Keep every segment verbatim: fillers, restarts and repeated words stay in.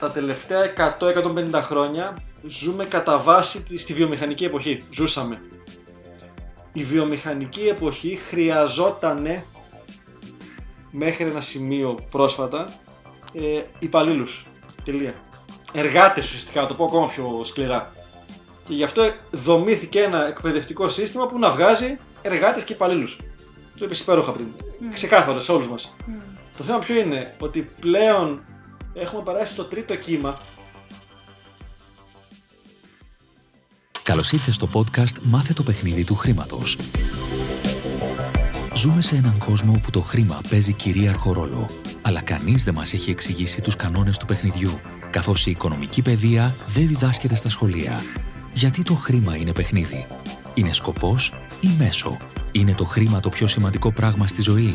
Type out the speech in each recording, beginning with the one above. τα τελευταία εκατό με εκατόν πενήντα χρόνια ζούμε κατά βάση στη βιομηχανική εποχή. Ζούσαμε. Η βιομηχανική εποχή χρειαζότανε μέχρι ένα σημείο πρόσφατα ε, υπαλλήλους. Τελεία. Εργάτες ουσιαστικά, το πω ακόμα πιο σκληρά. Και γι' αυτό δομήθηκε ένα εκπαιδευτικό σύστημα που να βγάζει εργάτες και υπαλλήλους. Το είπες υπέροχα πριν. Mm. Ξεκάθαρα σε όλους μας. Mm. Το θέμα ποιο είναι, ότι πλέον έχουμε περάσει το τρίτο κύμα. Καλώς ήρθες στο podcast «Μάθε το παιχνίδι του χρήματος». Ζούμε σε έναν κόσμο όπου το χρήμα παίζει κυρίαρχο ρόλο, αλλά κανείς δεν μας έχει εξηγήσει τους κανόνες του παιχνιδιού, καθώς η οικονομική παιδεία δεν διδάσκεται στα σχολεία. Γιατί το χρήμα είναι παιχνίδι? Είναι σκοπός ή μέσο? Είναι το χρήμα το πιο σημαντικό πράγμα στη ζωή?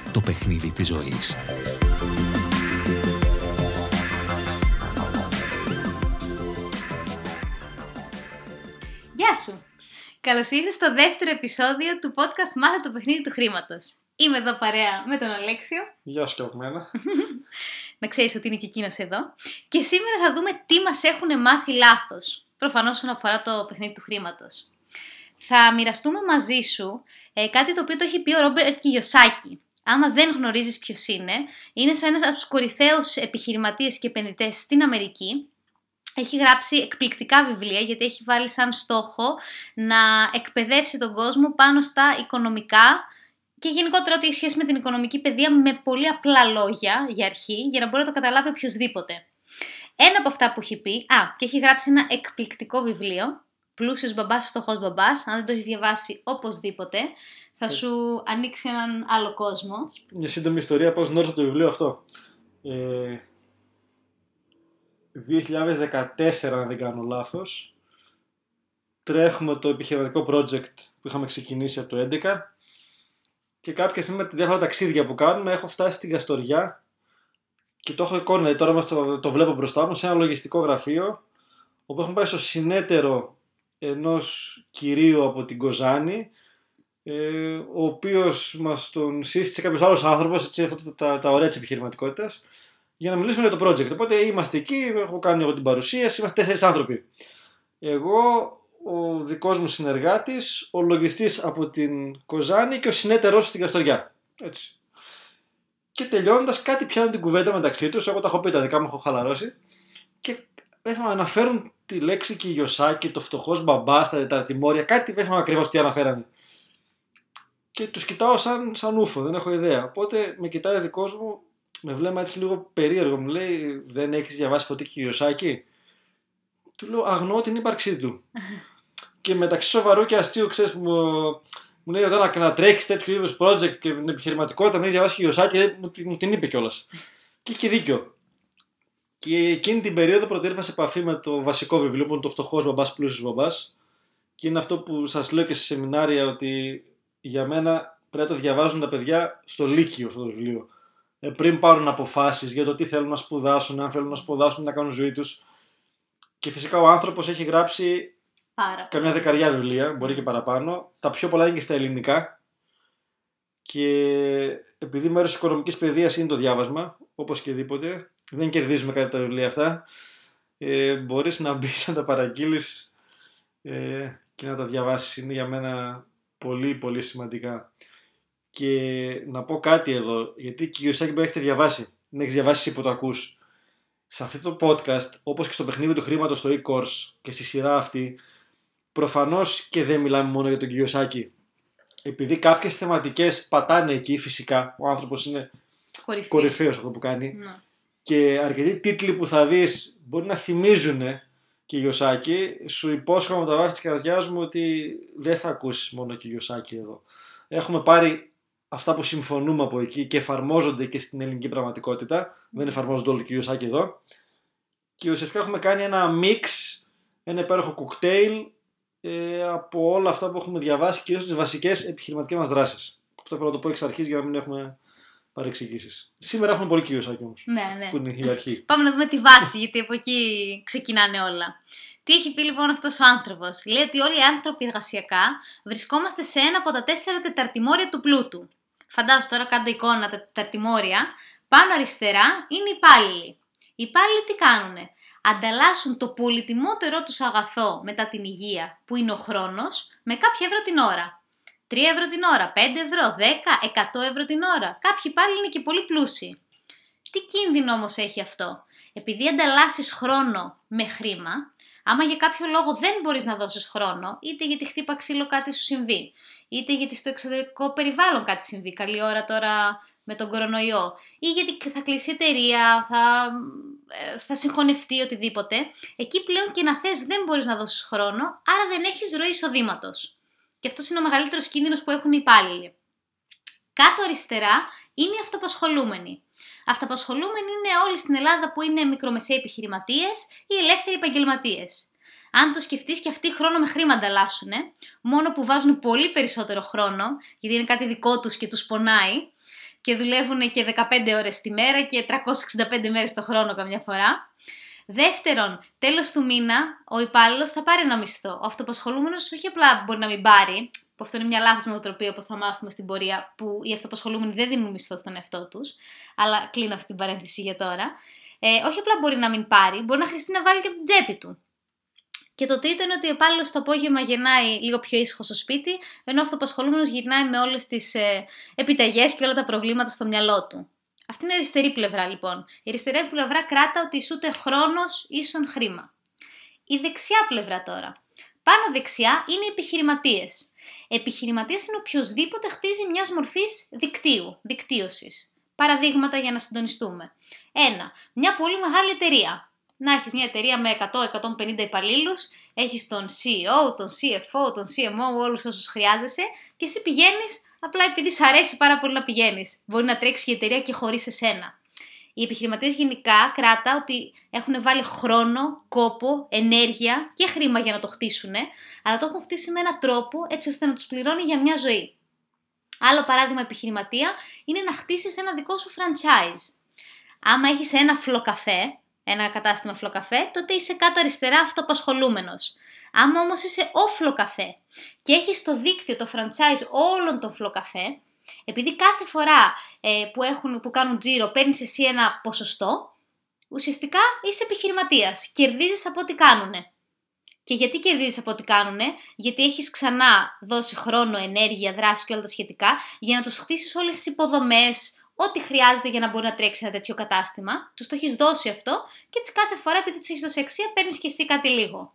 το παιχνίδι της ζωής. Γεια σου! Καλώς ήρθες στο δεύτερο επεισόδιο του podcast «Μάθε το παιχνίδι του χρήματος». Είμαι εδώ παρέα με τον Αλέξιο. Γεια σου και από μένα. Να ξέρεις ότι είναι και εκείνος εδώ. Και σήμερα θα δούμε τι μας έχουν μάθει λάθος, προφανώς όσον αφορά το παιχνίδι του χρήματος. Θα μοιραστούμε μαζί σου ε, κάτι το οποίο το έχει πει ο Ρόμπερ Κιγιοσάκι. Άμα δεν γνωρίζεις ποιος είναι, είναι σαν ένας από τους κορυφαίους επιχειρηματίες και επενδυτές στην Αμερική. Έχει γράψει εκπληκτικά βιβλία, γιατί έχει βάλει σαν στόχο να εκπαιδεύσει τον κόσμο πάνω στα οικονομικά και γενικότερα ό,τι έχει σχέση με την οικονομική παιδεία με πολύ απλά λόγια για αρχή, για να μπορεί να το καταλάβει οποιοδήποτε. Ένα από αυτά που έχει πει, α, και έχει γράψει ένα εκπληκτικό βιβλίο, «Πλούσιος μπαμπάς, φτωχός μπαμπάς». Αν δεν το έχεις διαβάσει, οπωσδήποτε, θα σου ανοίξει έναν άλλο κόσμο. Μια σύντομη ιστορία, πώς γνώρισα το βιβλίο αυτό. Ε, δύο χιλιάδες δεκατέσσερα, αν δεν κάνω λάθος, τρέχουμε το επιχειρηματικό project που είχαμε ξεκινήσει από το δύο χιλιάδες έντεκα και κάποια στιγμή με τα διάφορα ταξίδια που κάνουμε έχω φτάσει στην Καστοριά και το έχω εικόνα, τώρα μας το, το βλέπω μπροστά μου, σε ένα λογιστικό γραφείο όπου έχουμε πάει στο συνέτερο ενός κυρίου από την Κοζάνη, ε, ο οποίος μας τον σύστησε κάποιος άλλος άνθρωπος, έτσι, αυτά τα, τα, τα ωραία της επιχειρηματικότητας, για να μιλήσουμε για το project. Οπότε είμαστε εκεί, έχω κάνει εγώ την παρουσίαση, είμαστε τέσσερις άνθρωποι. Εγώ, ο δικός μου συνεργάτης, ο λογιστής από την Κοζάνη και ο συνέτερός στην Καστοριά. Έτσι. Και τελειώνοντας, κάτι πιάνουν την κουβέντα μεταξύ τους, εγώ τα έχω πει τα δικά μου, έχω χαλαρώσει, και αναφέρουν τη λέξη Κιγιοσάκι, το φτωχός μπαμπάς, τα τεταρτημόρια, κάτι δεν θυμάμαι ακριβώς τι αναφέρανε. Και τους κοιτάω σαν, σαν ούφο, δεν έχω ιδέα. Οπότε με κοιτάει ο δικός μου, με βλέμμα έτσι λίγο περίεργο, μου λέει: «Δεν έχεις διαβάσει ποτέ Κιγιοσάκι?» Του λέω: «Αγνοώ την ύπαρξή του». Και μεταξύ σοβαρού και αστείου, ξέρεις, μου, μου λέει: «Όταν να τρέχεις τέτοιου είδους project και την επιχειρηματικότητα, να έχεις διαβάσει Κιγιοσάκι», μου, μου την είπε κιόλας. Και είχε δίκιο. Και εκείνη την περίοδο προτείνω σε επαφή με το βασικό βιβλίο που είναι το «Φτωχός μπαμπάς, πλούσιος μπαμπάς». Και είναι αυτό που σας λέω και σε σεμινάρια, ότι για μένα πρέπει να το διαβάζουν τα παιδιά στο Λύκειο αυτό το βιβλίο. Ε, πριν πάρουν αποφάσεις για το τι θέλουν να σπουδάσουν, αν θέλουν να σπουδάσουν, να κάνουν ζωή τους. Και φυσικά ο άνθρωπος έχει γράψει Πάρα. καμιά δεκαριά βιβλία, μπορεί και παραπάνω. Τα πιο πολλά είναι και στα ελληνικά. Και επειδή μέρος της οικονομικής παιδείας είναι το διάβασμα, όπως καιδήποτε. Δεν κερδίζουμε κάτι από τα βιβλία αυτά. Ε, μπορείς να μπεις, να τα παραγγείλεις ε, και να τα διαβάσεις. Είναι για μένα πολύ πολύ σημαντικά. Και να πω κάτι εδώ, γιατί Κιγιοσάκι μπορεί να έχετε διαβάσει. Να έχεις διαβάσει εσύ που το ακούς. Σε αυτό το podcast, όπως και στο παιχνίδι του χρήματος στο e-course και στη σειρά αυτή, προφανώς και δεν μιλάμε μόνο για τον Κιγιοσάκι. Επειδή κάποιες θεματικές πατάνε εκεί, φυσικά, ο άνθρωπος είναι Κορυφή. κορυφαίος αυτό που κάνει. Να. Και αρκετοί τίτλοι που θα δεις μπορεί να θυμίζουν Κιγιοσάκι. Σου υπόσχομαι με τα βάθη της καρδιάς μου ότι δεν θα ακούσεις μόνο Κιγιοσάκι εδώ. Έχουμε πάρει αυτά που συμφωνούμε από εκεί και εφαρμόζονται και στην ελληνική πραγματικότητα. Δεν εφαρμόζονται όλοι Κιγιοσάκι εδώ. και ουσιαστικά έχουμε κάνει ένα mix, ένα υπέροχο κοκτέιλ ε, από όλα αυτά που έχουμε διαβάσει, κυρίως τις βασικές επιχειρηματικές μας δράσεις. Αυτό πρέπει να το πω εξ αρχής για να μην έχουμε παρεξηγήσεις. Σήμερα έχουμε πολύ Κιγιοσάκι όμως, ναι, ναι. Που είναι η αρχή. Πάμε να δούμε τη βάση, γιατί από εκεί ξεκινάνε όλα. Τι έχει πει λοιπόν αυτός ο άνθρωπος? Λέει ότι όλοι οι άνθρωποι εργασιακά βρισκόμαστε σε ένα από τα τέσσερα τεταρτημόρια του πλούτου. Φαντάζομαι τώρα, κάντε εικόνα τα τεταρτημόρια. Πάνω αριστερά είναι οι υπάλληλοι. Οι υπάλληλοι τι κάνουνε? Ανταλλάσσουν το πολυτιμότερό τους αγαθό μετά την υγεία, που είναι ο χρόνος, με κάποια ευρώ την ώρα. τρία ευρώ την ώρα, πέντε ευρώ, δέκα, εκατό ευρώ την ώρα. Κάποιοι πάλι είναι και πολύ πλούσιοι. Τι κίνδυνο όμως έχει αυτό? Επειδή ανταλλάσσεις χρόνο με χρήμα, άμα για κάποιο λόγο δεν μπορείς να δώσεις χρόνο, είτε γιατί χτύπα ξύλο κάτι σου συμβεί, είτε γιατί στο εξωτερικό περιβάλλον κάτι συμβεί, καλή ώρα τώρα με τον κορονοϊό, ή γιατί θα κλείσει εταιρεία, θα, θα συγχωνευτεί, οτιδήποτε, εκεί πλέον και να θες δεν μπορείς να δώσεις χρόνο, άρα δεν έχεις ροή εισοδήματος. Και αυτός είναι ο μεγαλύτερος κίνδυνος που έχουν οι υπάλληλοι. Κάτω αριστερά είναι οι αυτοαπασχολούμενοι. Αυτοαπασχολούμενοι είναι όλοι στην Ελλάδα που είναι μικρομεσαίοι επιχειρηματίες ή ελεύθεροι επαγγελματίες. Αν το σκεφτείς, και αυτοί χρόνο με χρήμα ανταλλάσσουν, μόνο που βάζουν πολύ περισσότερο χρόνο, γιατί είναι κάτι δικό τους και τους πονάει, και δουλεύουν και δεκαπέντε ώρες τη μέρα και τριακόσιες εξήντα πέντε μέρες το χρόνο καμιά φορά. Δεύτερον, τέλος του μήνα ο υπάλληλος θα πάρει ένα μισθό. Ο αυτοαπασχολούμενος όχι απλά μπορεί να μην πάρει, που αυτό είναι μια λάθος νοοτροπία όπως θα μάθουμε στην πορεία, που οι αυτοαπασχολούμενοι δεν δίνουν μισθό στον εαυτό τους, αλλά κλείνω αυτή την παρένθεση για τώρα. Ε, όχι απλά μπορεί να μην πάρει, μπορεί να χρειαστεί να βάλει και από την τσέπη του. Και το τρίτο είναι ότι ο υπάλληλος το απόγευμα γυρνάει λίγο πιο ήσυχο στο σπίτι, ενώ ο αυτοαπασχολούμενος γυρνάει με όλες τις ε, επιταγές και όλα τα προβλήματα στο μυαλό του. Αυτή είναι η αριστερή πλευρά λοιπόν. Η αριστερή πλευρά κράτα ότι ισούται χρόνος ίσον χρήμα. Η δεξιά πλευρά τώρα. Πάνω δεξιά είναι οι επιχειρηματίες. Επιχειρηματίας είναι οποιοσδήποτε χτίζει μιας μορφής δικτύου, δικτύωσης. Παραδείγματα για να συντονιστούμε. Ένα, μια πολύ μεγάλη εταιρεία. Να έχεις μια εταιρεία με εκατό με εκατόν πενήντα υπαλλήλους, έχεις τον σι ι ο, τον σι εφ ο, τον σι εμ ο, όλους όσους χρειάζεσαι και εσύ πηγαίνεις απλά επειδή σ' αρέσει πάρα πολύ να πηγαίνεις. Μπορεί να τρέξει και η εταιρεία και χωρίς εσένα. Οι επιχειρηματίες γενικά κράτα ότι έχουν βάλει χρόνο, κόπο, ενέργεια και χρήμα για να το χτίσουν, αλλά το έχουν χτίσει με έναν τρόπο έτσι ώστε να τους πληρώνει για μια ζωή. Άλλο παράδειγμα επιχειρηματία είναι να χτίσεις ένα δικό σου franchise. Άμα έχεις ένα φλοκαφέ, ένα κατάστημα φλοκαφέ, τότε είσαι κάτω αριστερά αυτοαπασχολούμενος. Άμα όμως είσαι όφλο καφέ και έχεις το δίκτυο, το franchise όλων των φλοκαφέ, επειδή κάθε φορά ε, που, έχουν, που κάνουν τζίρο παίρνεις εσύ ένα ποσοστό, ουσιαστικά είσαι επιχειρηματίας, κερδίζεις από ό,τι κάνουνε. Και γιατί κερδίζεις από ό,τι κάνουνε? Γιατί έχεις ξανά δώσει χρόνο, ενέργεια, δράση και όλα τα σχετικά για να τους χτίσεις όλες τις υποδομές, ό,τι χρειάζεται για να μπορεί να τρέξει ένα τέτοιο κατάστημα. Τους το έχεις δώσει αυτό και έτσι κάθε φορά επειδή τους έχεις δώσει αξία παίρνεις και εσύ κάτι λίγο.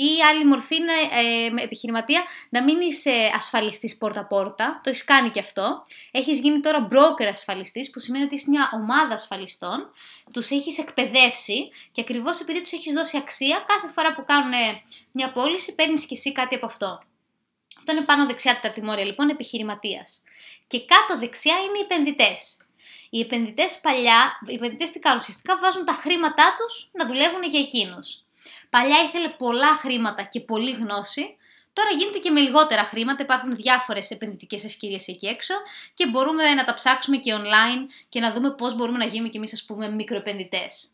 Ή άλλη μορφή είναι ε, επιχειρηματία να μην είσαι ασφαλιστής πόρτα-πόρτα, το έχεις κάνει και αυτό. Έχεις γίνει τώρα broker ασφαλιστής, που σημαίνει ότι είσαι μια ομάδα ασφαλιστών, τους έχεις εκπαιδεύσει και ακριβώς επειδή τους έχεις δώσει αξία, κάθε φορά που κάνουν μια πώληση παίρνεις και εσύ κάτι από αυτό. Αυτό είναι πάνω δεξιά τα τιμόρια λοιπόν επιχειρηματίας. Και κάτω δεξιά είναι οι επενδυτές. Οι επενδυτές παλιά, οι επενδυτές τι κάνουν? Ουσιαστικά βάζουν τα χρήματά τους να δουλεύουν για εκείνους. Παλιά ήθελε πολλά χρήματα και πολλή γνώση, τώρα γίνεται και με λιγότερα χρήματα, υπάρχουν διάφορες επενδυτικές ευκαιρίες εκεί έξω και μπορούμε να τα ψάξουμε και online και να δούμε πώς μπορούμε να γίνουμε κι εμείς, ας πούμε, μικροεπενδυτές.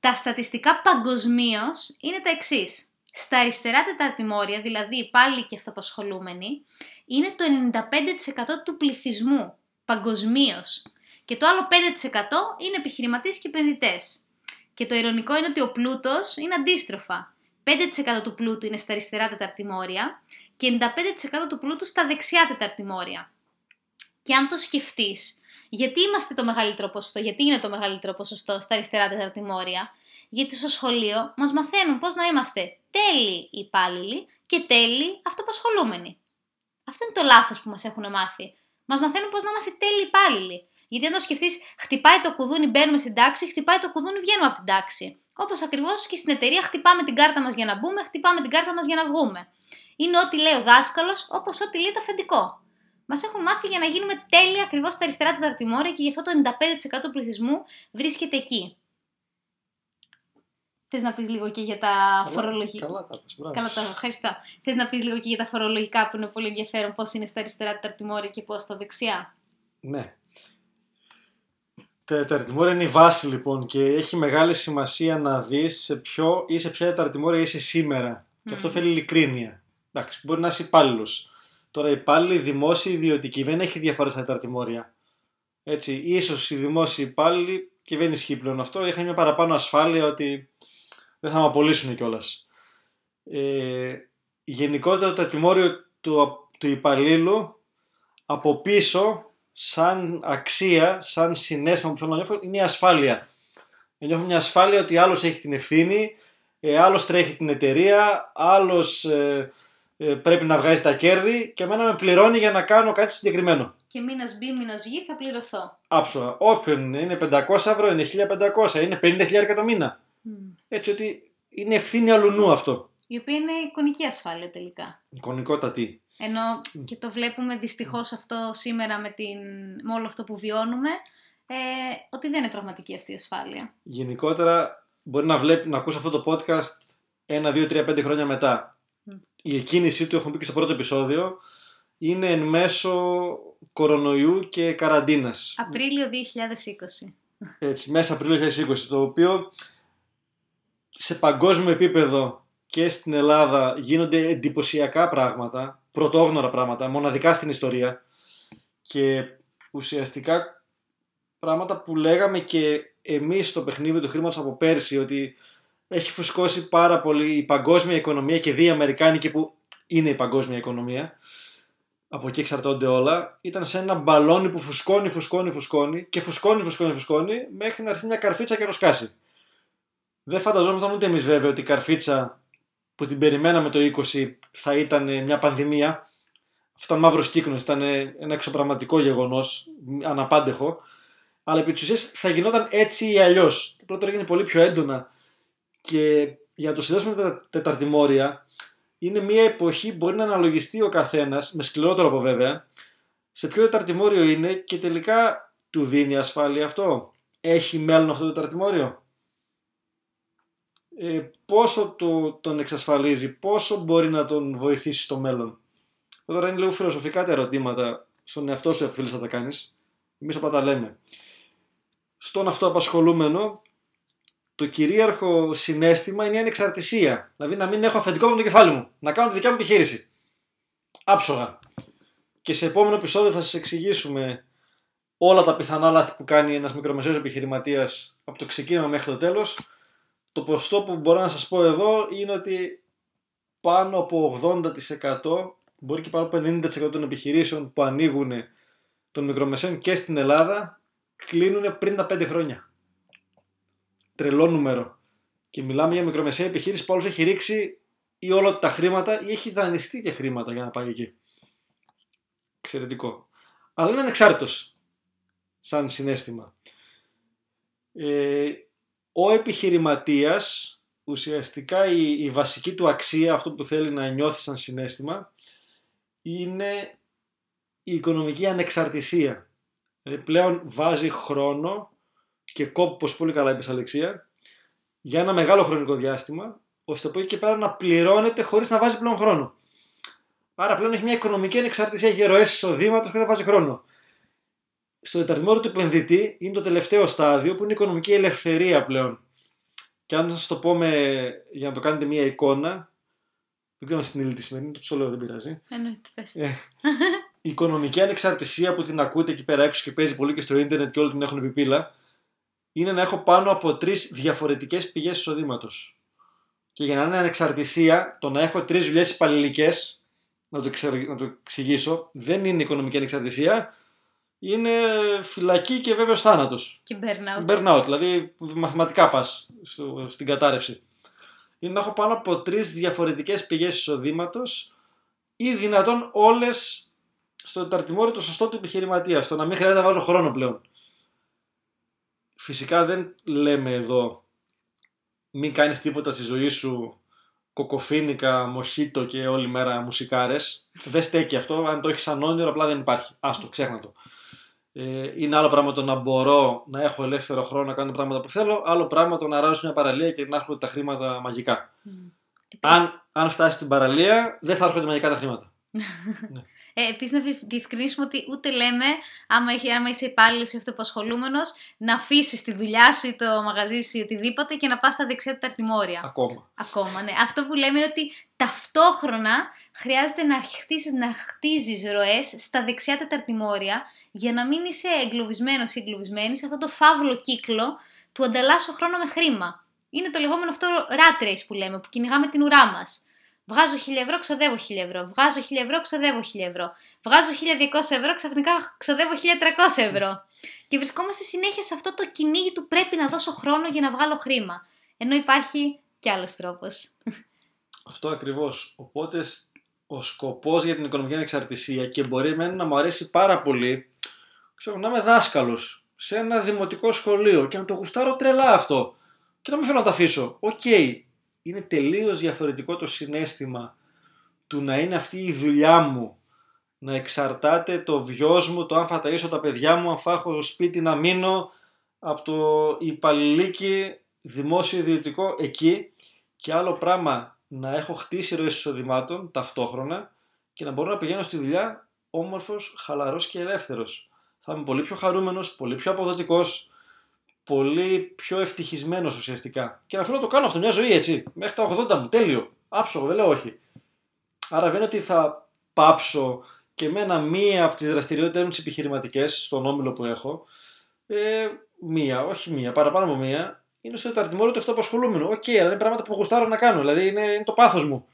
Τα στατιστικά παγκοσμίως είναι τα εξής. Στα αριστερά τεταρτημόρια, δηλαδή υπάλληλοι και αυτοαπασχολούμενοι, είναι το ενενήντα πέντε τοις εκατό του πληθυσμού παγκοσμίως και το άλλο πέντε τοις εκατό είναι επιχειρηματίες και επενδυτές. Και το ειρωνικό είναι ότι ο πλούτος είναι αντίστροφα. πέντε τοις εκατό του πλούτου είναι στα αριστερά τεταρτημόρια και ενενήντα πέντε τοις εκατό του πλούτου στα δεξιά τεταρτημόρια. Και αν το σκεφτείς, γιατί είμαστε το μεγαλύτερο ποσοστό, γιατί είναι το μεγαλύτερο ποσοστό στα αριστερά τεταρτημόρια? Γιατί στο σχολείο μας μαθαίνουν πώς να είμαστε τέλειοι υπάλληλοι και τέλειοι αυτοαπασχολούμενοι. Αυτό είναι το λάθος που μας έχουν μάθει. Μας μαθαίνουν πώς να είμαστε τέλειοι υπάλληλοι. Γιατί αν το σκεφτείς, χτυπάει το κουδούνι, μπαίνουμε στην τάξη, χτυπάει το κουδούνι, βγαίνουμε από την τάξη. Όπως ακριβώς και στην εταιρεία, χτυπάμε την κάρτα μας για να μπούμε, χτυπάμε την κάρτα μας για να βγούμε. Είναι ό,τι λέει ο δάσκαλος, όπως ό,τι λέει το αφεντικό. Μας έχουν μάθει για να γίνουμε τέλεια ακριβώς στα αριστερά τεταρτημόρια και γι' αυτό το ενενήντα πέντε τοις εκατό του πληθυσμού βρίσκεται εκεί. Θες να πεις λίγο και για τα καλά, φορολογικά. Καλά τα πες, μπράβο. Καλά τα ευχαριστώ. Θες να πεις λίγο και για τα φορολογικά που είναι πολύ ενδιαφέρον, πώς είναι στα αριστερά τα αρτιμόρια και πώς στα δεξιά. Ναι. Τα αρτιμόρια είναι η βάση λοιπόν και έχει μεγάλη σημασία να δεις σε ποιο ή σε ποια τα αρτιμόρια είσαι σήμερα. Mm. Και αυτό θέλει ειλικρίνεια. Εντάξει, μπορεί να είσαι υπάλληλος. Τώρα υπάλληλοι, δημόσιοι, ιδιωτικοί, δεν έχει διαφορά στα αρτιμόρια. Έτσι, ίσως οι δημόσιοι υπάλληλοι, και δεν ισχύει πλέον αυτό, είχαν μια παραπάνω ασφάλεια ότι δεν θα με απολύσουν κιόλας. Ε, γενικότερα το αρτιμόριο του, του υπαλλήλου από πίσω, σαν αξία, σαν συναίσθημα που θέλω να νιώθω, είναι η ασφάλεια. Νιώθω μια ασφάλεια ότι άλλος έχει την ευθύνη, ε, άλλος τρέχει την εταιρεία, άλλος ε, ε, πρέπει να βγάζει τα κέρδη και εμένα με πληρώνει για να κάνω κάτι συγκεκριμένο. Και μήνας μπει, μήνας βγει, θα πληρωθώ. Άψογα. Όποιον είναι πεντακόσια ευρώ, είναι χίλια πεντακόσια, είναι πενήντα χιλιάδες κατά μήνα. Έτσι ότι είναι ευθύνη αλουνού αυτό. Η οποία είναι εικονική ασφάλεια τελικά. Εικονικότατη. Ενώ και το βλέπουμε δυστυχώς αυτό σήμερα με, την, με όλο αυτό που βιώνουμε, ε, ότι δεν είναι πραγματική αυτή η ασφάλεια. Γενικότερα μπορεί να, βλέπει, να ακούσει αυτό το podcast ένα, δύο, τρία, πέντε χρόνια μετά. Mm. Η εκκίνησή του, έχουμε πει και στο πρώτο επεισόδιο, είναι εν μέσω κορονοϊού και καραντίνας. Απρίλιο δύο χιλιάδες είκοσι. Έτσι, μέσα Απρίλιο δύο χιλιάδες είκοσι, το οποίο... Σε παγκόσμιο επίπεδο και στην Ελλάδα γίνονται εντυπωσιακά πράγματα, πρωτόγνωρα πράγματα, μοναδικά στην ιστορία και ουσιαστικά πράγματα που λέγαμε και εμείς στο παιχνίδι του χρήματος από πέρσι, ότι έχει φουσκώσει πάρα πολύ η παγκόσμια οικονομία και δει η αμερικάνικη που είναι η παγκόσμια οικονομία, από εκεί εξαρτώνται όλα, ήταν σε ένα μπαλόνι που φουσκώνει, φουσκώνει, φουσκώνει και φουσκώνει, φουσκώνει, φουσκώνει μέχρι να έρθει μια καρφίτσα και ροσκάσει. Δεν φανταζόμασταν ούτε εμείς βέβαια ότι η καρφίτσα που την περιμέναμε το είκοσι θα ήταν μια πανδημία. Αυτό ήταν μαύρος κύκνος, ήταν ένα εξωπραγματικό γεγονός, αναπάντεχο. Αλλά επί της ουσίας θα γινόταν έτσι ή αλλιώς. Πρώτα έγινε πολύ πιο έντονα. Και για να το συνδέσουμε με τα τεταρτημόρια, είναι μια εποχή που μπορεί να αναλογιστεί ο καθένας, με σκληρότερο από βέβαια, σε ποιο τεταρτημόριο είναι και τελικά του δίνει ασφάλεια αυτό. Έχει μέλλον αυτό το τεταρτημόριο. Ε, πόσο το, τον εξασφαλίζει, πόσο μπορεί να τον βοηθήσει στο μέλλον. Τώρα είναι λίγο φιλοσοφικά τα ερωτήματα, στον εαυτό σου οφείλεις να τα κάνεις, εμείς απλά τα λέμε. Στον αυτοαπασχολούμενο, το κυρίαρχο συναίσθημα είναι η ανεξαρτησία, δηλαδή να μην έχω αφεντικό με το κεφάλι μου, να κάνω τη δικιά μου επιχείρηση. Άψογα. Και σε επόμενο επεισόδιο θα σας εξηγήσουμε όλα τα πιθανά λάθη που κάνει ένας μικρομεσαίος επιχειρηματίας από το ξεκίνημα μέχρι το τέλος. Το ποστό που μπορώ να σας πω εδώ είναι ότι πάνω από ογδόντα τοις εκατό, μπορεί και πάνω από ενενήντα τοις εκατό των επιχειρήσεων που ανοίγουν των μικρομεσαίων και στην Ελλάδα κλείνουν πριν τα πέντε χρόνια. Τρελό νούμερο. Και μιλάμε για μικρομεσαία επιχείρηση που άλλως έχει ρίξει ή όλα τα χρήματα ή έχει δανειστεί και χρήματα για να πάει εκεί. Εξαιρετικό. Αλλά είναι ανεξάρτητος σαν συναίσθημα. Ε... Ο επιχειρηματίας, ουσιαστικά η, η βασική του αξία, αυτό που θέλει να νιώθει σαν συναίσθημα, είναι η οικονομική ανεξαρτησία. Δηλαδή πλέον βάζει χρόνο και κόπο, όπως πολύ καλά είπες Αλεξία, για ένα μεγάλο χρονικό διάστημα, ώστε από εκεί και πέρα να πληρώνεται χωρίς να βάζει πλέον χρόνο. Άρα πλέον έχει μια οικονομική ανεξαρτησία, έχει ροές εισοδήματος και να βάζει χρόνο. Στο τεταρτημόριο του επενδυτή είναι το τελευταίο στάδιο που είναι η οικονομική ελευθερία πλέον. Και αν σας το πω με, για να το κάνετε μία εικόνα, δεν ξέρω αν συνείλει τη σημερινή, το ψωλέω, δεν πειράζει. Εννοείται, πες. Η οικονομική ανεξαρτησία που την ακούτε εκεί πέρα έξω και παίζει πολύ και στο ίντερνετ και όλοι την έχουν επιπύλα, είναι να έχω πάνω από τρεις διαφορετικές πηγές εισοδήματος. Και για να είναι ανεξαρτησία, το να έχω τρεις δουλειές υπαλληλικές, να το, εξε, να το εξηγήσω, δεν είναι οικονομική ανεξαρτησία. Είναι φυλακή και βέβαιος θάνατος. Και burnout. Burnout, δηλαδή μαθηματικά πας στο, στην κατάρρευση. Είναι να έχω πάνω από τρεις διαφορετικές πηγές εισοδήματος ή δυνατόν όλες στο τεταρτημόριο το σωστό του επιχειρηματία, στο να μην χρειάζεται να βάζω χρόνο πλέον. Φυσικά δεν λέμε εδώ μην κάνεις τίποτα στη ζωή σου κοκοφίνικα, μοχίτο και όλη μέρα μουσικάρες. Δεν στέκει αυτό, αν το έχεις σαν όνειρο απλά δεν υπάρχει. Άστο, ξέχνα το. Ε, είναι άλλο πράγμα το να μπορώ να έχω ελεύθερο χρόνο να κάνω πράγματα που θέλω, άλλο πράγμα το να ράζω μια παραλία και να έρχονται τα χρήματα μαγικά. Mm. Αν, αν φτάσει στην παραλία, δεν θα έρχονται μαγικά τα χρήματα. Ναι. Ε, επίσης να διευκρινίσουμε ότι ούτε λέμε άμα, έχει, άμα είσαι υπάλληλος ή αυτοαπασχολούμενος να αφήσεις τη δουλειά σου ή το μαγαζί σου ή οτιδήποτε και να πας στα δεξιά τα αρτιμόρια. Ακόμα. Ακόμα, ναι. Αυτό που λέμε είναι ότι ταυτόχρονα χρειάζεται να χτίσεις, να χτίζεις ροές στα δεξιά τα αρτιμόρια για να μην είσαι εγκλωβισμένος ή εγκλωβισμένη σε αυτό το φαύλο κύκλο του ανταλλάσσω χρόνο με χρήμα. Είναι το λεγόμενο αυτό rat race που λέμε, που κυνηγάμε την ουρά μας. Βγάζω χίλια ευρώ, ξοδεύω χίλια ευρώ. Βγάζω χίλια ευρώ, ξοδεύω χίλια ευρώ. Βγάζω χίλια διακόσια ευρώ, ξαφνικά ξοδεύω χίλια τριακόσια ευρώ. Και βρισκόμαστε συνέχεια σε αυτό το κυνήγι του πρέπει να δώσω χρόνο για να βγάλω χρήμα. Ενώ υπάρχει κι άλλος τρόπος. Αυτό ακριβώς. Οπότε ο σκοπός για την οικονομική ανεξαρτησία και μπορεί εμένα να μου αρέσει πάρα πολύ, ξέρω, να είμαι δάσκαλος σε ένα δημοτικό σχολείο και να το γουστάρω τρελά αυτό και να μην θέλω να το αφήσω. Οκ. Okay. Είναι τελείως διαφορετικό το συναίσθημα του να είναι αυτή η δουλειά μου, να εξαρτάται το βιός μου, το αν θα ταΐσω τα παιδιά μου, αν θα έχω σπίτι να μείνω, από το υπαλληλίκι, δημόσιο, ιδιωτικό, εκεί. Και άλλο πράγμα, να έχω χτίσει ροές εισοδημάτων ταυτόχρονα και να μπορώ να πηγαίνω στη δουλειά όμορφος, χαλαρός και ελεύθερος. Θα είμαι πολύ πιο χαρούμενος, πολύ πιο αποδοτικός, πολύ πιο ευτυχισμένος ουσιαστικά. Και να θέλω να το κάνω αυτό μια ζωή έτσι, μέχρι τα ογδόντα μου, τέλειο. Άψογο, δεν λέω όχι. Άρα δεν είναι ότι θα πάψω και εμένα μία από τις δραστηριότητες μου τις επιχειρηματικές, στον όμιλο που έχω. Ε, μία, όχι μία, παραπάνω από μία, είναι στο ταρτιμόριο του αυτοαπασχολούμενου. Οκ, okay, αλλά είναι πράγματα που γουστάρω να κάνω, δηλαδή είναι, είναι το πάθος μου.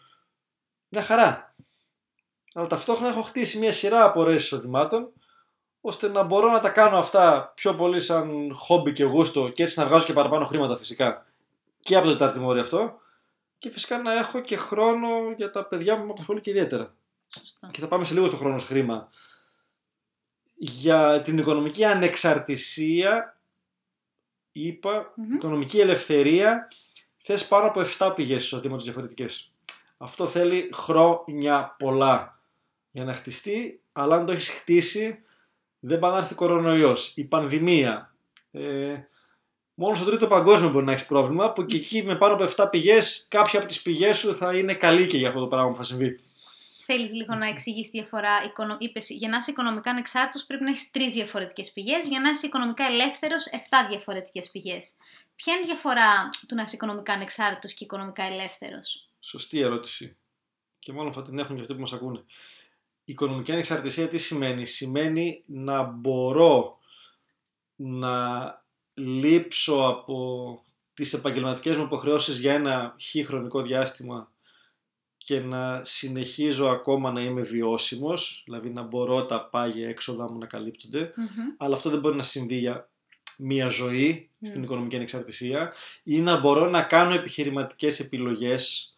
Μια χαρά. Αλλά ταυτόχρονα έχω χτίσει μια σειρά από ροές εισοδημάτων, ώστε να μπορώ να τα κάνω αυτά πιο πολύ σαν χόμπι και γούστο και έτσι να βγάζω και παραπάνω χρήματα φυσικά και από το τεταρτημόριο αυτό και φυσικά να έχω και χρόνο για τα παιδιά μου που με απασχολεί και ιδιαίτερα. Σωστά. Και θα πάμε σε λίγο στο χρόνο χρήμα. Για την οικονομική ανεξαρτησία είπα, mm-hmm. οικονομική ελευθερία θες πάνω από επτά πηγές εισοδήματος διαφορετικές. Αυτό θέλει χρόνια πολλά για να χτιστεί, αλλά αν το έχεις χτίσει δεν πάει να έρθει κορονοϊός, η πανδημία. Ε, μόνο στο τρίτο παγκόσμιο μπορεί να έχεις πρόβλημα, που και εκεί με πάνω από επτά πηγές, κάποια από τις πηγές σου θα είναι καλή και για αυτό το πράγμα που θα συμβεί. Θέλεις λίγο να εξηγήσεις τη διαφορά. Είπες, για να είσαι οικονομικά ανεξάρτητος πρέπει να έχεις τρεις διαφορετικές πηγές, για να είσαι οικονομικά ελεύθερος επτά διαφορετικές πηγές. Ποια είναι η διαφορά του να είσαι οικονομικά ανεξάρτητος και οικονομικά ελεύθερος? Σωστή ερώτηση. Και μάλλον θα την έχουν και αυτοί που μας ακούνε. Η οικονομική ανεξαρτησία τι σημαίνει? Σημαίνει να μπορώ να λείψω από τις επαγγελματικές μου υποχρεώσεις για ένα χι χρονικό διάστημα και να συνεχίζω ακόμα να είμαι βιώσιμος, δηλαδή να μπορώ τα πάγια έξοδα μου να καλύπτονται, mm-hmm. αλλά αυτό δεν μπορεί να συμβεί για μία ζωή mm. στην οικονομική ανεξαρτησία, ή να μπορώ να κάνω επιχειρηματικές επιλογές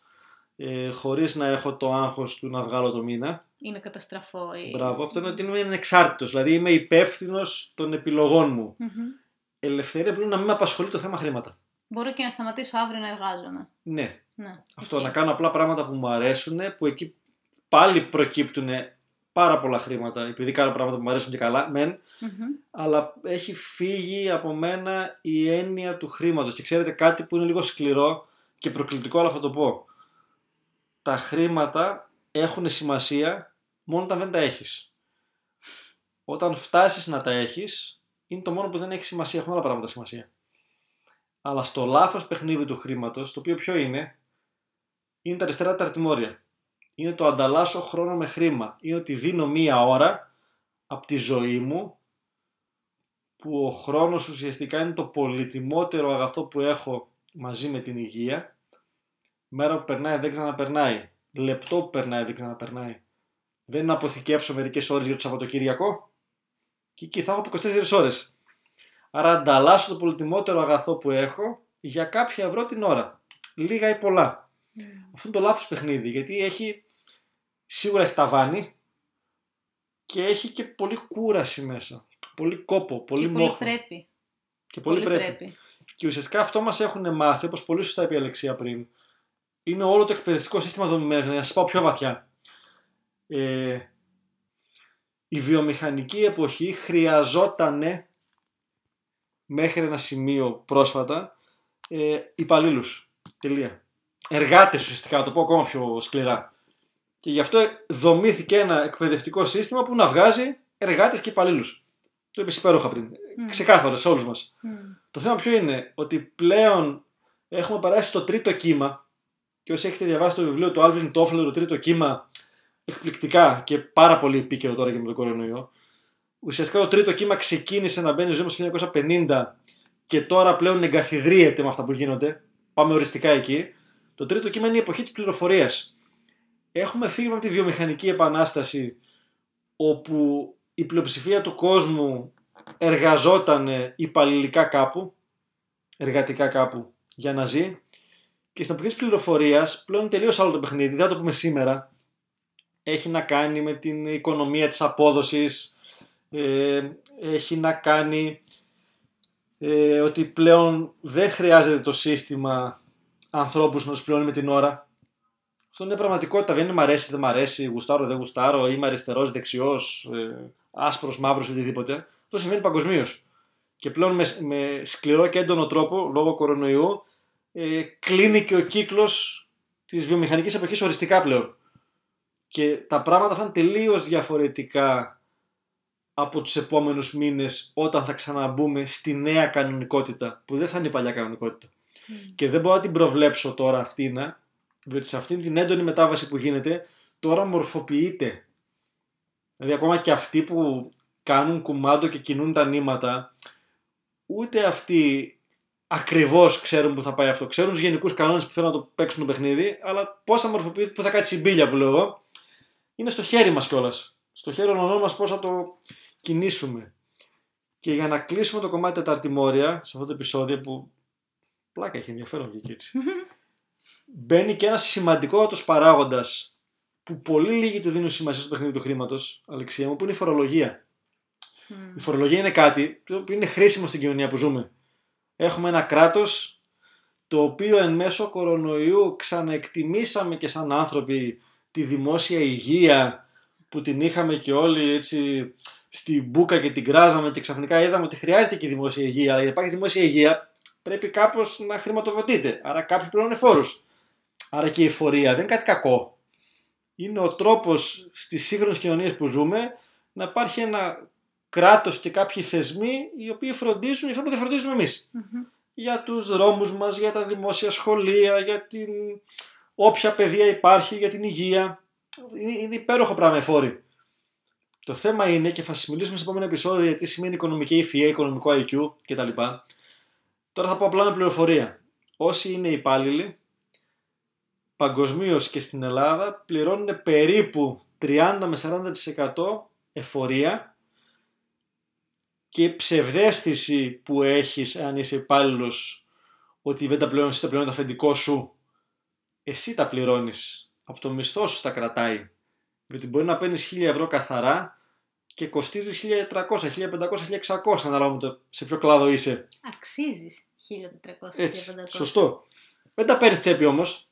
ε, χωρίς να έχω το άγχος του να βγάλω το μήνα. Είναι καταστραφό. Μπράβο, αυτό είναι ότι είμαι ανεξάρτητος, δηλαδή είμαι υπεύθυνος των επιλογών μου. Mm-hmm. Ελευθερία πρέπει να μην με απασχολεί το θέμα χρήματα. Μπορώ και να σταματήσω αύριο να εργάζομαι. Ναι. ναι. Αυτό, okay. να κάνω απλά πράγματα που μου αρέσουν, που εκεί πάλι προκύπτουν πάρα πολλά χρήματα, επειδή κάνω πράγματα που μου αρέσουν και καλά, μεν, mm-hmm. αλλά έχει φύγει από μένα η έννοια του χρήματος. Και ξέρετε κάτι που είναι λίγο σκληρό και προκλητικό, αλλά θα το πω. Τα χρήματα έχουν σημασία μόνο όταν δεν τα έχεις. Όταν φτάσεις να τα έχεις, είναι το μόνο που δεν έχει σημασία. Έχουν όλα πράγματα σημασία. Αλλά στο λάθος παιχνίδι του χρήματος, το οποίο ποιο είναι, είναι τα αριστερά τα αρτιμόρια. Είναι το ανταλλάσσω χρόνο με χρήμα. Είναι ότι δίνω μία ώρα από τη ζωή μου, που ο χρόνος ουσιαστικά είναι το πολυτιμότερο αγαθό που έχω μαζί με την υγεία. Μέρα που περνάει δεν ξαναπερνάει. Λεπτό που περνάει δεν ξαναπερνάει. Δεν αποθηκεύσω μερικές ώρες για το Σαββατοκύριακο και εκεί θα έχω από είκοσι τέσσερις ώρες. Άρα ανταλλάσσω το πολυτιμότερο αγαθό που έχω για κάποια ευρώ την ώρα. Λίγα ή πολλά. Mm. Αυτό είναι το λάθος παιχνίδι, γιατί έχει, σίγουρα έχει ταβάνι και έχει και πολλή κούραση μέσα. Πολύ κόπο, πολύ μόχο. Και πολύ πρέπει. Και πολύ, πολύ πρέπει. πρέπει. Και ουσιαστικά αυτό μας έχουν μάθει, όπως πολύ σωστά είπε η Αλεξία πριν, είναι όλο το εκπαιδευτικό σύστημα δομημένο. Να σας πάω πιο βαθιά. Ε, η βιομηχανική εποχή χρειαζότανε μέχρι ένα σημείο πρόσφατα ε, υπαλλήλους. Τελεία. Εργάτες ουσιαστικά, να το πω ακόμα πιο σκληρά. Και γι' αυτό δομήθηκε ένα εκπαιδευτικό σύστημα που να βγάζει εργάτες και υπαλλήλους. Το είπες υπέροχα πριν. Mm. Ξεκάθαρα σε όλους μας. Mm. Το θέμα ποιο είναι, ότι πλέον έχουμε περάσει στο τρίτο κύμα, και όσοι έχετε διαβάσει το βιβλίο του Άλβιν Τόφλερ, το τρίτο κύμα, εκπληκτικά και πάρα πολύ επίκαιρο τώρα και με τον κορονοϊό. Ουσιαστικά το τρίτο κύμα ξεκίνησε να μπαίνει ζωή μας το χίλια εννιακόσια πενήντα και τώρα πλέον εγκαθιδρύεται με αυτά που γίνονται. Πάμε οριστικά εκεί. Το τρίτο κύμα είναι η εποχή της πληροφορίας. Έχουμε φύγει από τη βιομηχανική επανάσταση, όπου η πλειοψηφία του κόσμου εργαζόταν υπαλληλικά κάπου, εργατικά κάπου, για να ζει. Και στην εποχή της πληροφορίας πλέον τελείως άλλο το παιχνίδι. Δεν θα το πούμε σήμερα. Έχει να κάνει με την οικονομία της απόδοσης, ε, έχει να κάνει ε, ότι πλέον δεν χρειάζεται το σύστημα ανθρώπους να τους πληρώνει με την ώρα. Αυτό είναι πραγματικότητα, δεν είναι μ' αρέσει, δεν μ' αρέσει, γουστάρω, δεν γουστάρω, είμαι αριστερός, δεξιός, ε, άσπρος, μαύρος, οτιδήποτε. Αυτό συμβαίνει παγκοσμίως. Και πλέον με, με σκληρό και έντονο τρόπο, λόγω κορονοϊού, ε, κλείνει και ο κύκλος της βιομηχανικής εποχής οριστικά πλέον. Και τα πράγματα θα είναι τελείως διαφορετικά από τους επόμενους μήνες, όταν θα ξαναμπούμε στη νέα κανονικότητα, που δεν θα είναι η παλιά κανονικότητα. Mm. Και δεν μπορώ να την προβλέψω τώρα αυτήν, διότι σε αυτήν την έντονη μετάβαση που γίνεται, τώρα μορφοποιείται. Δηλαδή ακόμα και αυτοί που κάνουν κουμάντο και κινούν τα νήματα, ούτε αυτοί ακριβώς ξέρουν που θα πάει αυτό. Ξέρουν τους γενικούς κανόνες που θέλουν να το παίξουν το παιχνίδι, αλλά πώς θα μορφοποιείται, που θα κάτσει η μπίλια που λέω εγώ, είναι στο χέρι μας κιόλας. Στο χέρι ονών μας πώς θα το κινήσουμε. Και για να κλείσουμε το κομμάτι τα ταρτιμόρια, σε αυτό το επεισόδιο που πλάκα έχει ενδιαφέρον και έτσι, μπαίνει και ένας σημαντικότατος παράγοντας που πολύ λίγοι του δίνουν σημασία στο παιχνίδι του χρήματος, Αλεξία μου, που είναι η φορολογία. Mm. Η φορολογία είναι κάτι που είναι χρήσιμο στην κοινωνία που ζούμε. Έχουμε ένα κράτος το οποίο εν μέσω κορονοϊού ξαναεκτιμήσαμε και σαν άνθρωποι τη δημόσια υγεία που την είχαμε και όλοι έτσι στην μπούκα και την κράζαμε, και ξαφνικά είδαμε ότι χρειάζεται και η δημόσια υγεία, αλλά για να υπάρχει δημόσια υγεία πρέπει κάπως να χρηματοδοτείται. Άρα κάποιοι πληρώνουν φόρους. Άρα και η εφορία δεν είναι κάτι κακό. Είναι ο τρόπος στις σύγχρονες κοινωνίες που ζούμε να υπάρχει ένα κράτος και κάποιοι θεσμοί οι οποίοι φροντίζουν για αυτό που δεν φροντίζουμε εμείς. Mm-hmm. Για τους δρόμους μας, για τα δημόσια σχολεία, για την όποια παιδεία υπάρχει, για την υγεία. Είναι υπέροχο πράγμα οι φόροι. Το θέμα είναι, και θα σας μιλήσουμε σε επόμενο επεισόδιο γιατί σημαίνει οικονομική ηφιεία, οικονομικό άι κιου κτλ. Τώρα θα πω απλά με πληροφορία. Όσοι είναι υπάλληλοι, παγκοσμίως και στην Ελλάδα, πληρώνουν περίπου τριάντα με σαράντα τοις εκατό εφορία, και η ψευδαίσθηση που έχεις αν είσαι υπάλληλος ότι δεν τα πληρώνεις, εσύ τα πληρώνει το αφεντικό σου, εσύ τα πληρώνεις. Από το μισθό σου τα κρατάει. Γιατί μπορεί να παίρνεις χίλια ευρώ καθαρά και κοστίζεις χίλια τριακόσια, χίλια πεντακόσια, χίλια εξακόσια ανάλογα σε ποιο κλάδο είσαι. Αξίζεις χίλια τετρακόσια, χίλια πεντακόσια. Σωστό. Δεν τα παίρνεις τσέπη όμως,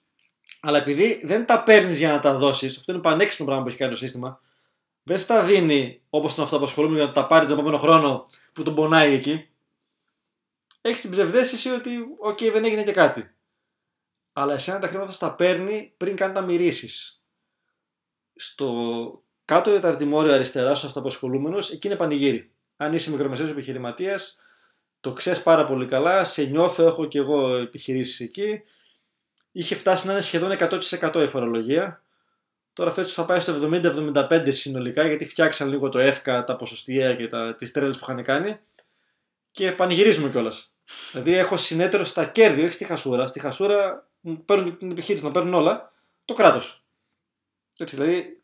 αλλά επειδή δεν τα παίρνεις για να τα δώσεις, αυτό είναι πανέξυπνο πράγμα που έχει κάνει το σύστημα, δεν στα δίνει όπως τον αυτοαπασχολούμενο για να τα πάρει τον επόμενο χρόνο που τον πονάει εκεί. Έχεις την ψευδαίσθηση ότι οκ, okay, δεν έγινε και κάτι. Αλλά εσένα τα χρήματα θα τα παίρνει πριν καν τα μυρίσεις. Στο κάτω για τα αρτιμόριο αριστερά, στους αυτοαπασχολούμενους, εκεί είναι πανηγύρι. Αν είσαι μικρομεσαίος επιχειρηματίας, το ξέρεις πάρα πολύ καλά. Σε νιώθω, έχω και εγώ επιχειρήσεις εκεί. Είχε φτάσει να είναι σχεδόν εκατό τοις εκατό η φορολογία. Τώρα φέτος θα πάει στο εβδομήντα με εβδομήντα πέντε τοις εκατό συνολικά, γιατί φτιάξαν λίγο το ΕΦΚΑ, τα ποσοστιαία και τα, τις τρέλες που είχαν κάνει. Και πανηγυρίζουμε κιόλας. Δηλαδή έχω συνέτερο στα κέρδη, όχι στη χασούρα. Στη χασούρα παίρνουν την επιχείρηση, να παίρνουν όλα, το κράτος. Έτσι, δηλαδή,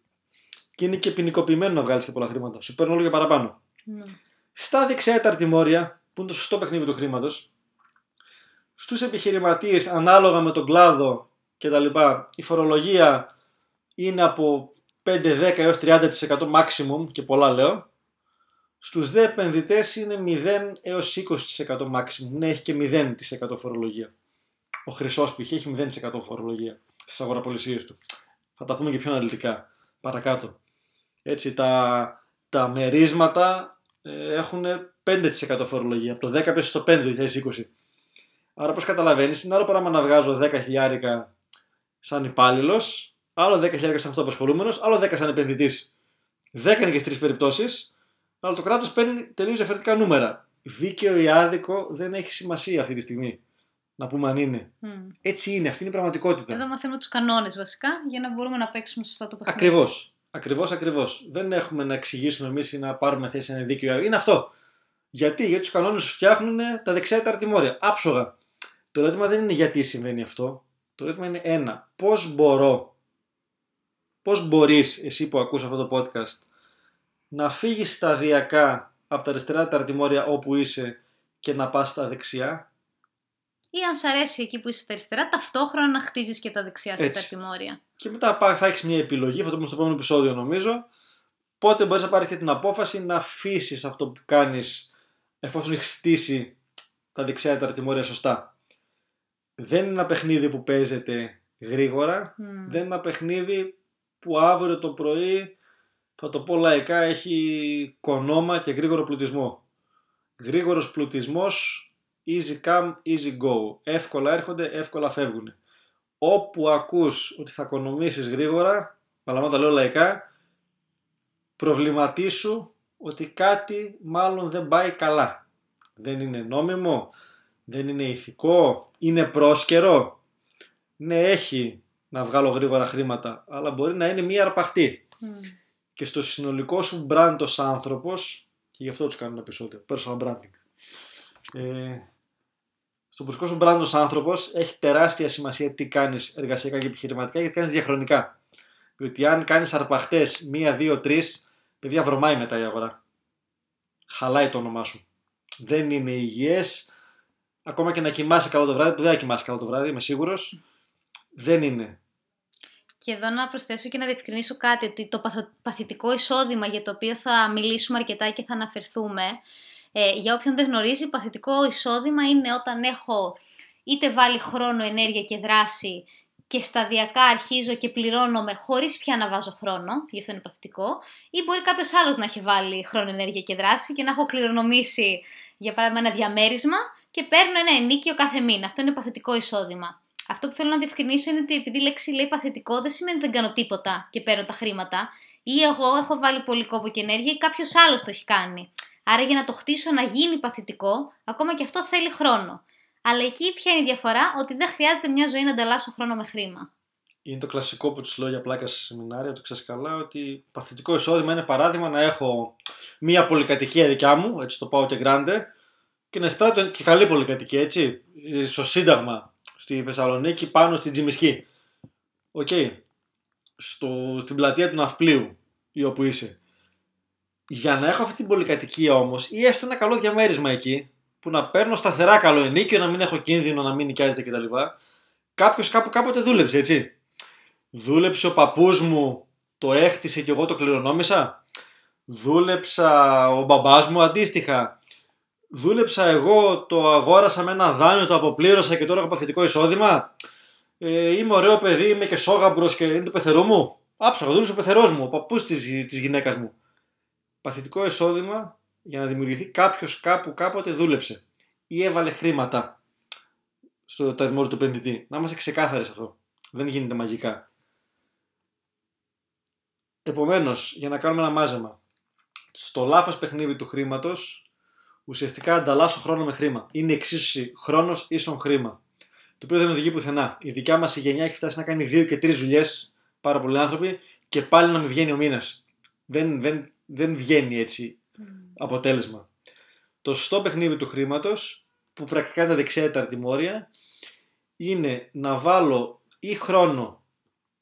και είναι και ποινικοποιημένο να βγάλεις και πολλά χρήματα. Σου παίρνουν όλο και παραπάνω. Ναι. Στα δεξιά τα αρτιμόρια, που είναι το σωστό παιχνίδι του χρήματος, στους επιχειρηματίες ανάλογα με τον κλάδο κτλ. Η φορολογία είναι από πέντε με δέκα έως τριάντα τοις εκατό maximum, και πολλά λέω. Στους δε επενδυτές είναι μηδέν έως είκοσι τοις εκατό maximum. Ναι, έχει και μηδέν τοις εκατό φορολογία. Ο χρυσός που είχε έχει μηδέν τοις εκατό φορολογία στις αγοραπολισίες του. Θα τα πούμε και πιο αναλυτικά παρακάτω. Έτσι, τα τα μερίσματα έχουν πέντε τοις εκατό φορολογία. Από το δέκα τοις εκατό πέσει στο πέντε τοις εκατό το είκοσι είκοσι. Άρα, πώς καταλαβαίνεις, είναι άλλο πράγμα να βγάζω δέκα χιλιάδες σαν υπάλληλος, άλλο δέκα χιλιάδες σαν αυτοαπασχολούμενος, άλλο δέκα σαν επενδυτής. δέκα είναι και στις τρεις περιπτώσεις, αλλά το κράτος παίρνει τελείως διαφορετικά νούμερα. Δίκαιο ή άδικο δεν έχει σημασία αυτή τη στιγμή. Να πούμε αν είναι. Mm. Έτσι είναι, αυτή είναι η πραγματικότητα. Εδώ μαθαίνουμε τους κανόνες βασικά για να μπορούμε να παίξουμε σωστά το παιχνίδι. Ακριβώς. Ακριβώς, ακριβώς. Δεν έχουμε να εξηγήσουμε εμείς ή να πάρουμε θέση ένα δίκαιο ή άδικο. Είναι αυτό. Γιατί, γιατί τους κανόνες τους φτιάχνουν τα δεξιά ή τα αρτιμόρια. Άψογα. Το ερώτημα δεν είναι γιατί συμβαίνει αυτό. Το ερώτημα είναι ένα. Πώς μπορώ, πώς μπορείς εσύ που ακούς αυτό το podcast να φύγεις σταδιακά από τα αριστερά τα αρτιμόρια όπου είσαι και να πας στα δεξιά. Ή αν σ' αρέσει εκεί που είσαι στα αριστερά, ταυτόχρονα να χτίζεις και τα δεξιά στα αρτιμόρια. Και μετά θα έχεις μια επιλογή, θα το πούμε στο επόμενο επεισόδιο νομίζω. Πότε μπορείς να πάρεις και την απόφαση να αφήσεις αυτό που κάνεις εφόσον έχεις στήσει τα δεξιά τα αρτιμόρια σωστά. Δεν είναι ένα παιχνίδι που παίζεται γρήγορα, mm. δεν είναι ένα παιχνίδι που αύριο το πρωί, θα το πω λαϊκά, έχει κονόμα και γρήγορο πλουτισμό. Γρήγορος πλουτισμός, easy come, easy go. Εύκολα έρχονται, εύκολα φεύγουν. Όπου ακούς ότι θα οικονομήσεις γρήγορα, μάλλον τα λέω λαϊκά, προβληματίσου ότι κάτι μάλλον δεν πάει καλά. Δεν είναι νόμιμο. Δεν είναι ηθικό, είναι πρόσκαιρο. Ναι, έχει να βγάλω γρήγορα χρήματα, αλλά μπορεί να είναι μία αρπαχτή. Mm. Και στο συνολικό σου brand ως άνθρωπος, και γι' αυτό τους κάνω ένα επεισόδιο, personal branding. Ε, στο προσωπικό σου brand ως άνθρωπος έχει τεράστια σημασία τι κάνεις εργασιακά και επιχειρηματικά και τι κάνεις διαχρονικά. Διότι αν κάνεις αρπαχτές μία, δύο, τρεις, παιδιά βρωμάει μετά η αγορά. Χαλάει το όνομά σου. Δεν είναι υγιές. Ακόμα και να κοιμάσαι καλό το βράδυ, που δεν θα κοιμάσαι καλό το βράδυ, είμαι σίγουρος, δεν είναι. Και εδώ να προσθέσω και να διευκρινίσω κάτι, ότι το παθητικό εισόδημα για το οποίο θα μιλήσουμε αρκετά και θα αναφερθούμε, ε, για όποιον δεν γνωρίζει, παθητικό εισόδημα είναι όταν έχω είτε βάλει χρόνο, ενέργεια και δράση και σταδιακά αρχίζω και πληρώνομαι χωρίς πια να βάζω χρόνο, γι' αυτό είναι παθητικό, ή μπορεί κάποιος άλλος να έχει βάλει χρόνο, ενέργεια και δράση και να έχω κληρονομήσει, για παράδειγμα, ένα διαμέρισμα. Και παίρνω ένα ενίκιο κάθε μήνα. Αυτό είναι παθητικό εισόδημα. Αυτό που θέλω να διευκρινίσω είναι ότι επειδή η λέξη λέει παθητικό, δεν σημαίνει ότι δεν κάνω τίποτα και παίρνω τα χρήματα. Ή εγώ έχω βάλει πολύ κόπο και ενέργεια ή κάποιος άλλος το έχει κάνει. Άρα για να το χτίσω να γίνει παθητικό, ακόμα και αυτό θέλει χρόνο. Αλλά εκεί ποια είναι η διαφορά, ότι δεν χρειάζεται μια ζωή να ανταλλάσσω χρόνο με χρήμα. Είναι το κλασικό που τους λέω για πλάκα σε σεμινάρια, το ξέρεις καλά, ότι παθητικό εισόδημα είναι παράδειγμα να έχω μια πολυκατοικία δικιά μου, έτσι το πάω και γκράντε. Και να σπράττω και καλή πολυκατοικία, έτσι, στο Σύνταγμα, στη Θεσσαλονίκη, πάνω στην Τζιμισκή. Οκ. Okay. Στην πλατεία του Ναυπλίου, ή όπου είσαι. Για να έχω αυτή την πολυκατοικία όμως, ή έστω ένα καλό διαμέρισμα εκεί, που να παίρνω σταθερά καλό ενίκιο, να μην έχω κίνδυνο, να μην νοικιάζεται κτλ. Κάποιος κάπου κάποτε δούλεψε, έτσι. Δούλεψε ο παππούς μου, το έχτισε και εγώ το κληρονόμησα. Δούλεψα ο μπαμπάς μου αντίστοιχα. Δούλεψα εγώ, το αγόρασα με ένα δάνειο, το αποπλήρωσα και τώρα έχω παθητικό εισόδημα. Ε, είμαι ωραίο παιδί, είμαι και σόγαμπρος και είναι το πεθερό μου. Άψογα, δούλεψε ο πεθερός μου, ο παππούς της, της γυναίκας μου. Παθητικό εισόδημα για να δημιουργηθεί κάποιος κάπου κάποτε δούλεψε ή έβαλε χρήματα στο ταρμόριο του επενδυτή. Να είμαστε ξεκάθαροι σε αυτό. Δεν γίνεται μαγικά. Επομένως, για να κάνουμε ένα μάζεμα, στο λάθος παιχνίδι του χρήματος. Ουσιαστικά ανταλλάσσω χρόνο με χρήμα. Είναι εξίσωση χρόνος ίσον χρήμα. Το οποίο δεν οδηγεί πουθενά. Η δικιά μας η γενιά έχει φτάσει να κάνει δύο και τρεις δουλειές, πάρα πολλοί άνθρωποι, και πάλι να μην βγαίνει ο μήνας. Δεν, δεν, δεν βγαίνει έτσι αποτέλεσμα. Mm. Το σωστό παιχνίδι του χρήματος, που πρακτικά είναι τα δεξιά ή τα αρτιμόρια, είναι να βάλω ή χρόνο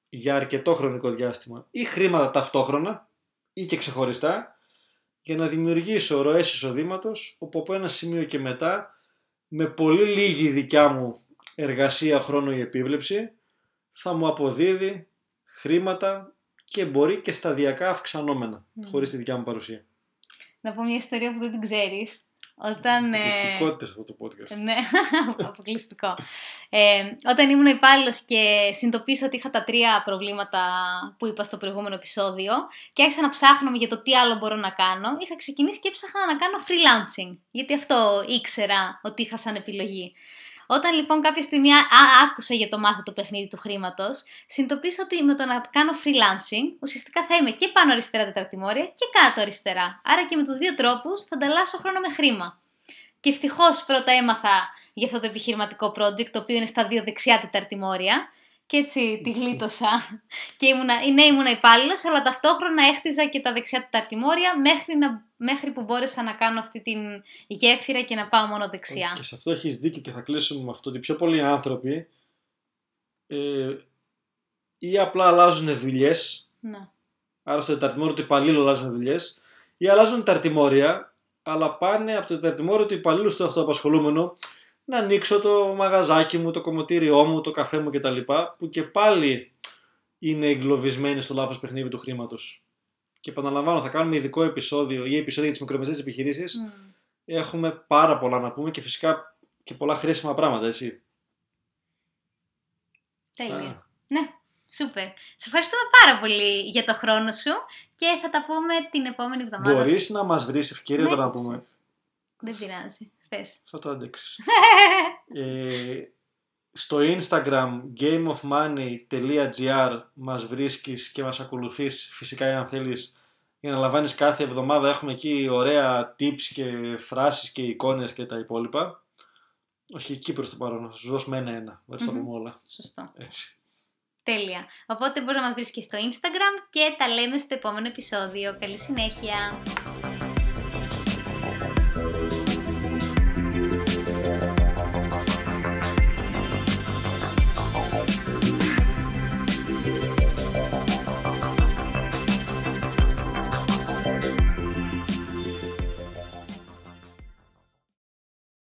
για αρκετό χρονικό διάστημα ή χρήματα ταυτόχρονα ή και ξεχωριστά. Για να δημιουργήσω ροές εισοδήματος, όπου από ένα σημείο και μετά, με πολύ λίγη δικιά μου εργασία, χρόνο ή επίβλεψη, θα μου αποδίδει χρήματα και μπορεί και σταδιακά αυξανόμενα, mm. χωρίς τη δικιά μου παρουσία. Να πω μια ιστορία που δεν την ξέρεις. Όταν, αποκλειστικότητες αυτό το podcast. Ναι, αποκλειστικό. ε, όταν ήμουν υπάλληλος και συνειδητοποίησα ότι είχα τα τρία προβλήματα που είπα στο προηγούμενο επεισόδιο και άρχισα να ψάχνω για το τι άλλο μπορώ να κάνω, είχα ξεκινήσει και έψαχνα να κάνω freelancing, γιατί αυτό ήξερα ότι είχα σαν επιλογή. Όταν λοιπόν κάποια στιγμή α, άκουσα για το μάθα το παιχνίδι του χρήματος, συνειδητοποίησα ότι με το να κάνω freelancing ουσιαστικά θα είμαι και πάνω αριστερά τεταρτημόρια και κάτω αριστερά. Άρα και με τους δύο τρόπους θα ανταλλάσσω χρόνο με χρήμα. Και ευτυχώς πρώτα έμαθα για αυτό το επιχειρηματικό project, το οποίο είναι στα δύο δεξιά τεταρτημόρια. Και έτσι τη γλίτωσα. Και ήμουνα, ναι, ήμουνα υπάλληλος, αλλά ταυτόχρονα έχτιζα και τα δεξιά τεταρτημόρια μέχρι, να, μέχρι που μπόρεσα να κάνω αυτή την γέφυρα και να πάω μόνο δεξιά. Και σε αυτό έχεις δίκιο και θα κλείσουμε με αυτό, ότι πιο πολλοί άνθρωποι ε, ή απλά αλλάζουν δουλειές. Να. Άρα στο τεταρτημόριο του υπαλλήλου αλλάζουν δουλειές, ή αλλάζουν τεταρτημόρια, αλλά πάνε από το τεταρτημόριο του υπαλλήλου στο αυτοαπασχολούμενο. Να ανοίξω το μαγαζάκι μου, το κομμωτήριό μου, το καφέ μου κτλ. Που και πάλι είναι εγκλωβισμένοι στο λάθος παιχνίδι του χρήματος. Και επαναλαμβάνω, θα κάνουμε ειδικό επεισόδιο ή επεισόδιο για τις μικρομεσαίες επιχειρήσεις. Mm. Έχουμε πάρα πολλά να πούμε και φυσικά και πολλά χρήσιμα πράγματα, έτσι. Τέλεια. Α. Ναι, σούπερ. Σε ευχαριστούμε πάρα πολύ για το χρόνο σου και θα τα πούμε την επόμενη εβδομάδα. Μπορείς να μας βρεις ευκαιρία τώρα να πούμε. Δεν πειράζει. Θα το αντέξεις. ε, στο Instagram gameofmoney.gr μας βρίσκεις και μας ακολουθείς. Φυσικά αν θέλεις για να λαμβάνεις κάθε εβδομάδα, έχουμε εκεί ωραία tips και φράσεις και εικόνες και τα υπόλοιπα. Όχι εκεί προς το παρόν, θα σου δώσουμε ένα-ένα. Θα τα πούμε όλα. Σωστό. Έτσι. Τέλεια. Οπότε μπορείς να μας βρεις και στο Instagram και τα λέμε στο επόμενο επεισόδιο. Καλή συνέχεια.